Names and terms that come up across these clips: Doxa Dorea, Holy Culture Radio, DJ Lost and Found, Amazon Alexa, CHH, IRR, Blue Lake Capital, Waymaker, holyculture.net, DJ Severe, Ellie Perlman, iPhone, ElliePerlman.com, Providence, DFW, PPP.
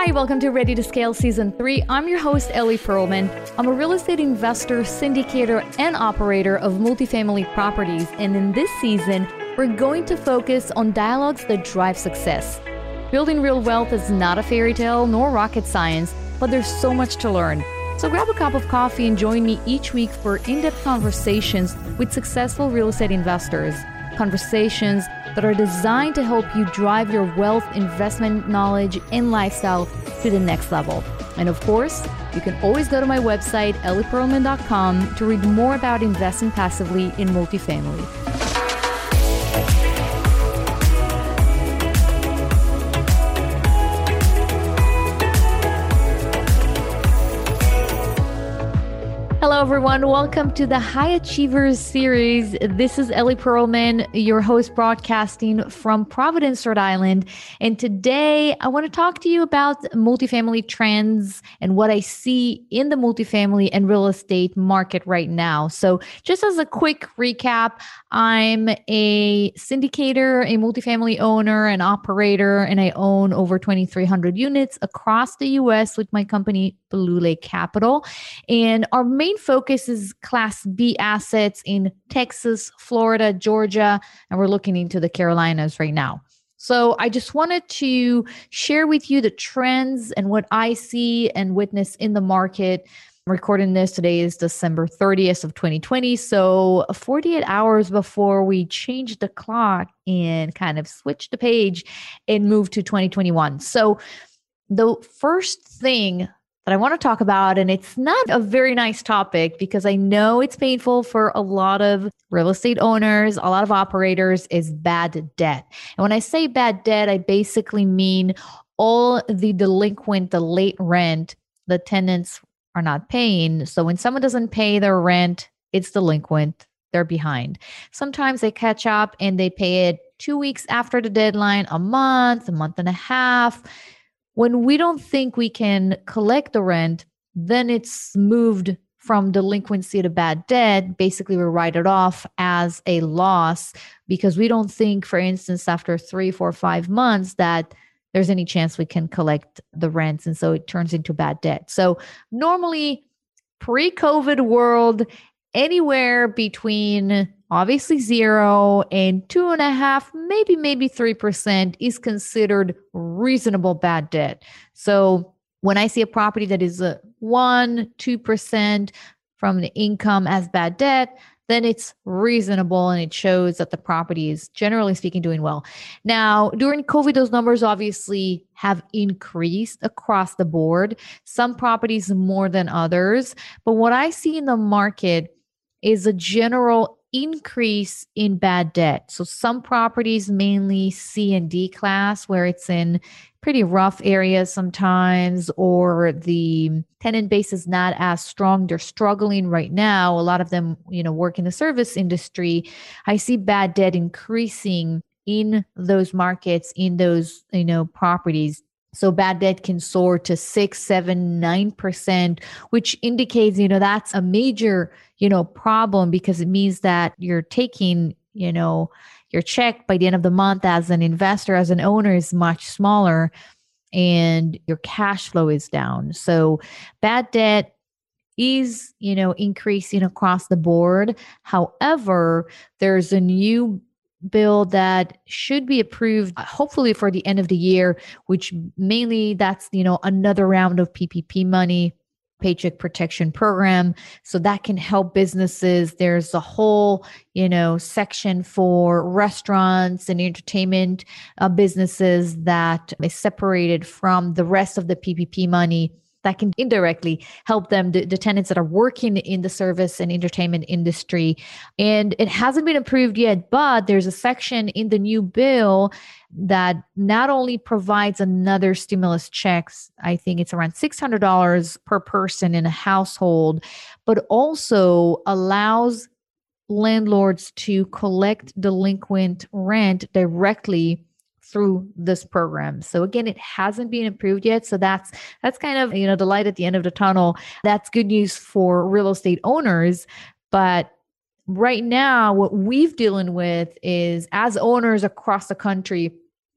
Hi, welcome to Ready to Scale Season 3. I'm your host, Ellie Perlman. I'm a real estate investor, syndicator, and operator of multifamily properties. And in this season, we're going to focus on dialogues that drive success. Building real wealth is not a fairy tale nor rocket science, but there's so much to learn. So grab a cup of coffee and join me each week for in-depth conversations with successful real estate investors. Conversations that are designed to help you drive your wealth, investment knowledge, and lifestyle to the next level. And of course, you can always go to my website, ElliePerlman.com, to read more about investing passively in multifamily. Hello, everyone. Welcome to the High Achievers series. This is Ellie Perlman, your host, broadcasting from Providence, Rhode Island. And today I want to talk to you about multifamily trends and what I see in the multifamily and real estate market right now. So just as a quick recap, I'm a syndicator, a multifamily owner, an operator, and I own over 2,300 units across the U.S. with my company, Blue Lake Capital. And our main focus is Class B assets in Texas, Florida, Georgia, and we're looking into the Carolinas right now. So I just wanted to share with you the trends and what I see and witness in the market. I'm recording this. Today is December 30th of 2020. So 48 hours before we changed the clock and kind of switched the page and moved to 2021. So the first thing that I want to talk about, and it's not a very nice topic because I know it's painful for a lot of real estate owners, a lot of operators, is bad debt. And when I say bad debt, I basically mean all the delinquent, the late rent, the tenants are not paying. So when someone doesn't pay their rent, it's delinquent, they're behind. Sometimes they catch up and they pay it 2 weeks after the deadline, a month and a half. When we don't think we can collect the rent, then it's moved from delinquency to bad debt. Basically, we write it off as a loss because we don't think, for instance, after 3, 4, 5 months that there's any chance we can collect the rents. And so it turns into bad debt. So normally, pre-COVID world, anywhere between obviously 0 and 2.5, maybe 3% is considered reasonable bad debt. So when I see a property that is a 1-2% from the income as bad debt, then it's reasonable and it shows that the property is, generally speaking, doing well. Now, during COVID, those numbers obviously have increased across the board, some properties more than others. But what I see in the market is a general increase in bad debt. So some properties, mainly C and D class, where it's in pretty rough areas sometimes, or the tenant base is not as strong. They're struggling right now. A lot of them, work in the service industry. I see bad debt increasing in those markets, in those, properties. So bad debt can soar to 6, 7, 9%, which indicates, that's a major, problem, because it means that you're taking, your check by the end of the month as an investor, as an owner, is much smaller and your cash flow is down. So bad debt is, increasing across the board. However, there's a new bill that should be approved hopefully for the end of the year, which mainly that's, another round of PPP money, Paycheck Protection Program. So that can help businesses. There's a whole, section for restaurants and entertainment businesses that is separated from the rest of the PPP money that can indirectly help them, the tenants that are working in the service and entertainment industry. And it hasn't been approved yet, but there's a section in the new bill that not only provides another stimulus checks, I think it's around $600 per person in a household, but also allows landlords to collect delinquent rent directly through this program. So again, it hasn't been approved yet. So that's kind of, the light at the end of the tunnel. That's good news for real estate owners. But right now, what we've dealing with is, as owners across the country,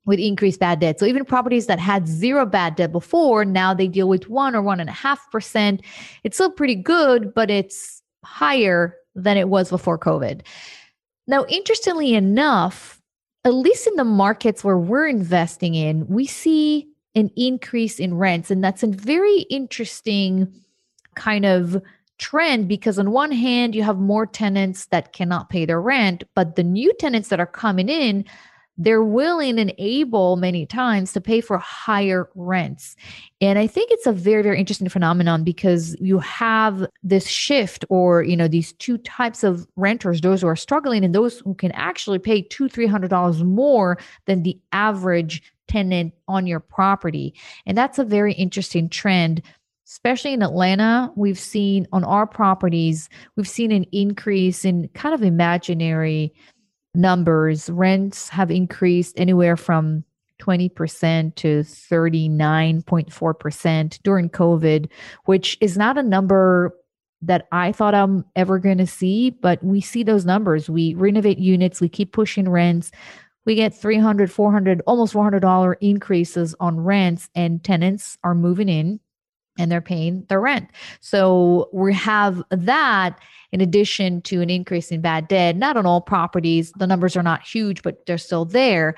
with increased bad debt. So even properties that had zero bad debt before, now they deal with 1% or 1.5%. It's still pretty good, but it's higher than it was before COVID. Now, interestingly enough, at least in the markets where we're investing in, we see an increase in rents. And that's a very interesting kind of trend, because on one hand, you have more tenants that cannot pay their rent, but the new tenants that are coming in, they're willing and able many times to pay for higher rents. And I think it's a very, very interesting phenomenon, because you have this shift, or, you know, these two types of renters, those who are struggling and those who can actually pay $200, $300 more than the average tenant on your property. And that's a very interesting trend. Especially in Atlanta, we've seen on our properties, we've seen an increase in kind of imaginary numbers. Rents have increased anywhere from 20% to 39.4% during COVID, which is not a number that I thought I'm ever going to see, but we see those numbers. We renovate units, we keep pushing rents. We get $300, $400, almost $400 increases on rents, and tenants are moving in and they're paying their rent. So we have that in addition to an increase in bad debt. Not on all properties. The numbers are not huge, but they're still there.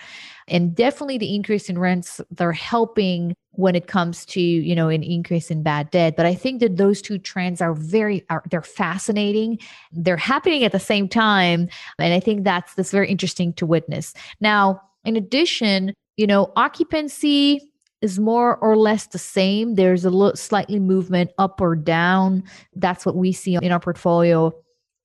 And definitely the increase in rents, they're helping when it comes to, you know, an increase in bad debt. But I think that those two trends are they're fascinating. They're happening at the same time. And I think that's very interesting to witness. Now, in addition, you know, occupancy is more or less the same. There's a little slightly movement up or down. That's what we see in our portfolio.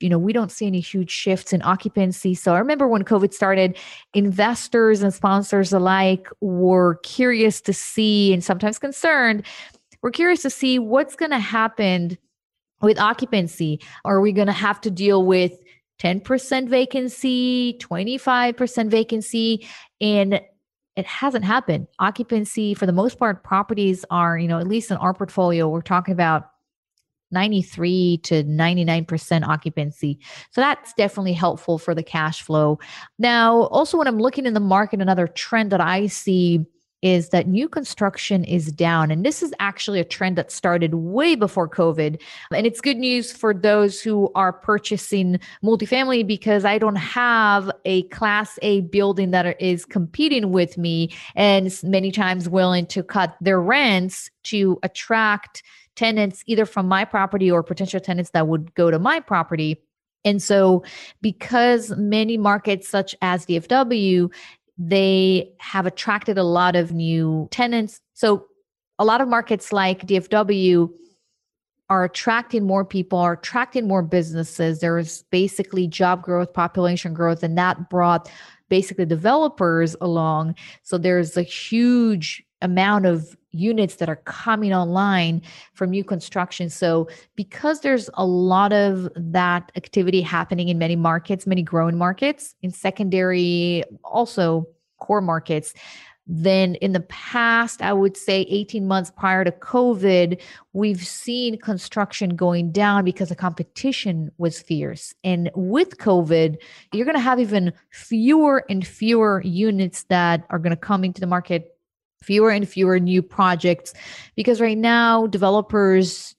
You know, we don't see any huge shifts in occupancy. So I remember when COVID started, investors and sponsors alike were curious to see, and sometimes concerned, we're curious to see what's going to happen with occupancy. Are we going to have to deal with 10% vacancy, 25% vacancy? And it hasn't happened. Occupancy, for the most part, properties are, you know, at least in our portfolio, we're talking about 93 to 99% occupancy. So that's definitely helpful for the cash flow. Now, also when I'm looking in the market, another trend that I see is that new construction is down. And this is actually a trend that started way before COVID. And it's good news for those who are purchasing multifamily, because I don't have a Class A building that is competing with me and many times willing to cut their rents to attract tenants either from my property or potential tenants that would go to my property. And so because many markets such as DFW, they have attracted a lot of new tenants. So a lot of markets like DFW are attracting more people, are attracting more businesses. There's basically job growth, population growth, and that brought basically developers along. So there's a huge amount of units that are coming online from new construction. So because there's a lot of that activity happening in many markets, many growing markets, in secondary, also core markets, then in the past, I would say 18 months prior to COVID, we've seen construction going down because the competition was fierce. And with COVID, you're going to have even fewer and fewer units that are going to come into the market, fewer and fewer new projects, because right now developers,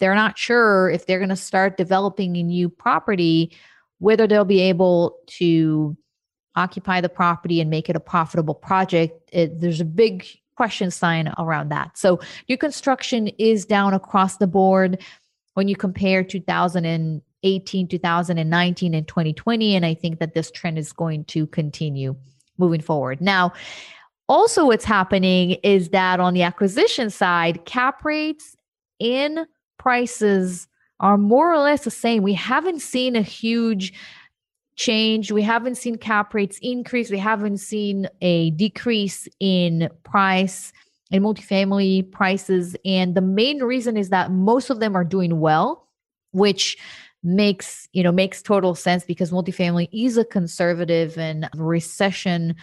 they're not sure if they're going to start developing a new property, whether they'll be able to occupy the property and make it a profitable project. There's a big question sign around that. So new construction is down across the board when you compare 2018, 2019, and 2020. And I think that this trend is going to continue moving forward. Now, also, what's happening is that on the acquisition side, cap rates and prices are more or less the same. We haven't seen a huge change. We haven't seen cap rates increase. We haven't seen a decrease in price and multifamily prices. And the main reason is that most of them are doing well, which makes total sense, because multifamily is a conservative and recession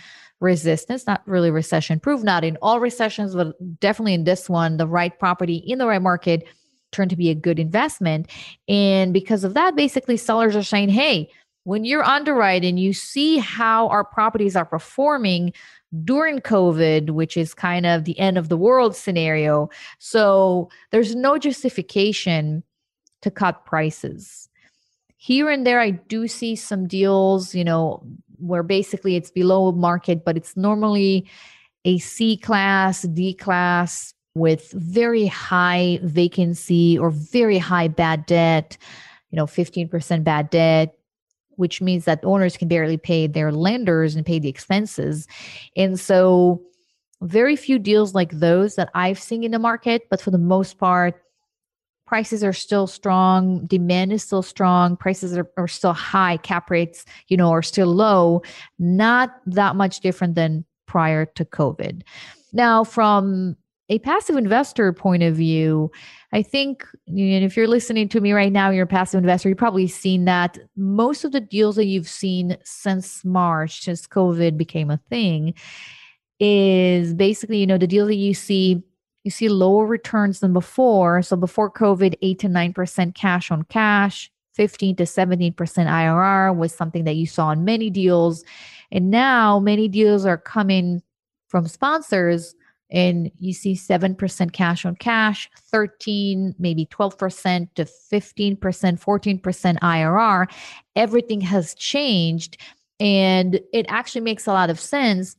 resistance, not really recession proof, not in all recessions, but definitely in this one, the right property in the right market turned to be a good investment. And because of that, basically sellers are saying, hey, when you're underwriting, you see how our properties are performing during COVID, which is kind of the end of the world scenario. So there's no justification to cut prices. Here and there, I do see some deals, you know, where basically it's below market, but it's normally a C-class, D-class with very high vacancy or very high bad debt, you know, 15% bad debt, which means that owners can barely pay their lenders and pay the expenses. And so very few deals like those that I've seen in the market, but for the most part, prices are still strong. Demand is still strong. Prices are still high. Cap rates, you know, are still low. Not that much different than prior to COVID. Now, from a passive investor point of view, I think, and if you're listening to me right now, you're a passive investor, you've probably seen that most of the deals that you've seen since March, since COVID became a thing, is basically, you know, the deal that you see lower returns than before. So before COVID, 8 to 9% cash on cash, 15 to 17% IRR was something that you saw in many deals. And now many deals are coming from sponsors and you see 7% cash on cash, 13, maybe 12% to 15%, 14% IRR. Everything has changed. And it actually makes a lot of sense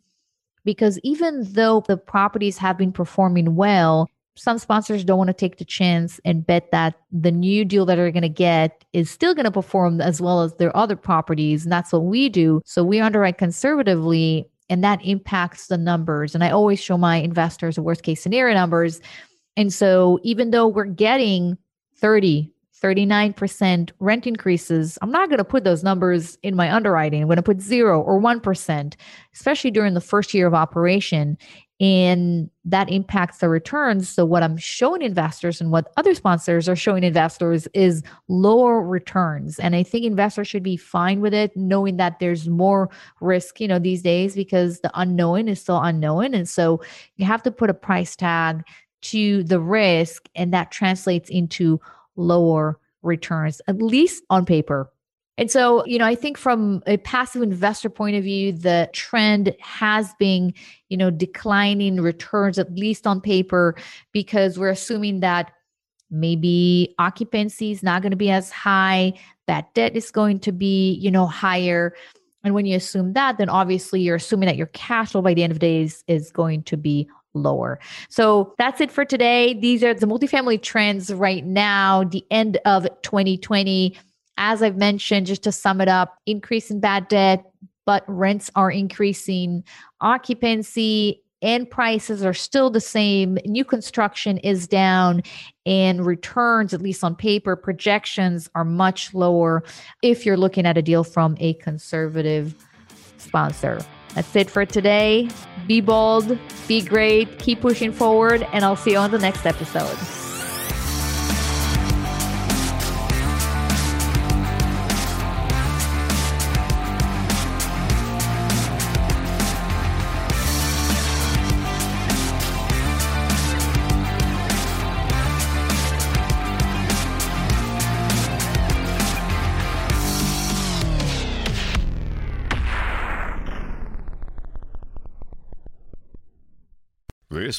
because even though the properties have been performing well, some sponsors don't want to take the chance and bet that the new deal that they're going to get is still going to perform as well as their other properties. And that's what we do. So we underwrite conservatively, and that impacts the numbers. And I always show my investors the worst case scenario numbers. And so even though we're getting 30, 39% rent increases, I'm not going to put those numbers in my underwriting. I'm going to put 0% or 1%, especially during the first year of operation. And that impacts the returns. So what I'm showing investors and what other sponsors are showing investors is lower returns. And I think investors should be fine with it, knowing that there's more risk, you know, these days because the unknown is still unknown. And so you have to put a price tag to the risk, and that translates into lower returns, at least on paper. And so, you know, I think from a passive investor point of view, the trend has been, you know, declining returns, at least on paper, because we're assuming that maybe occupancy is not going to be as high, that debt is going to be, you know, higher. And when you assume that, then obviously you're assuming that your cash flow by the end of the day is going to be lower. So that's it for today. These are the multifamily trends right now, the end of 2020. As I've mentioned, just to sum it up, increase in bad debt, but rents are increasing. Occupancy and prices are still the same. New construction is down and returns, at least on paper, projections are much lower if you're looking at a deal from a conservative sponsor. That's it for today. Be bold, be great, keep pushing forward, and I'll see you on the next episode. This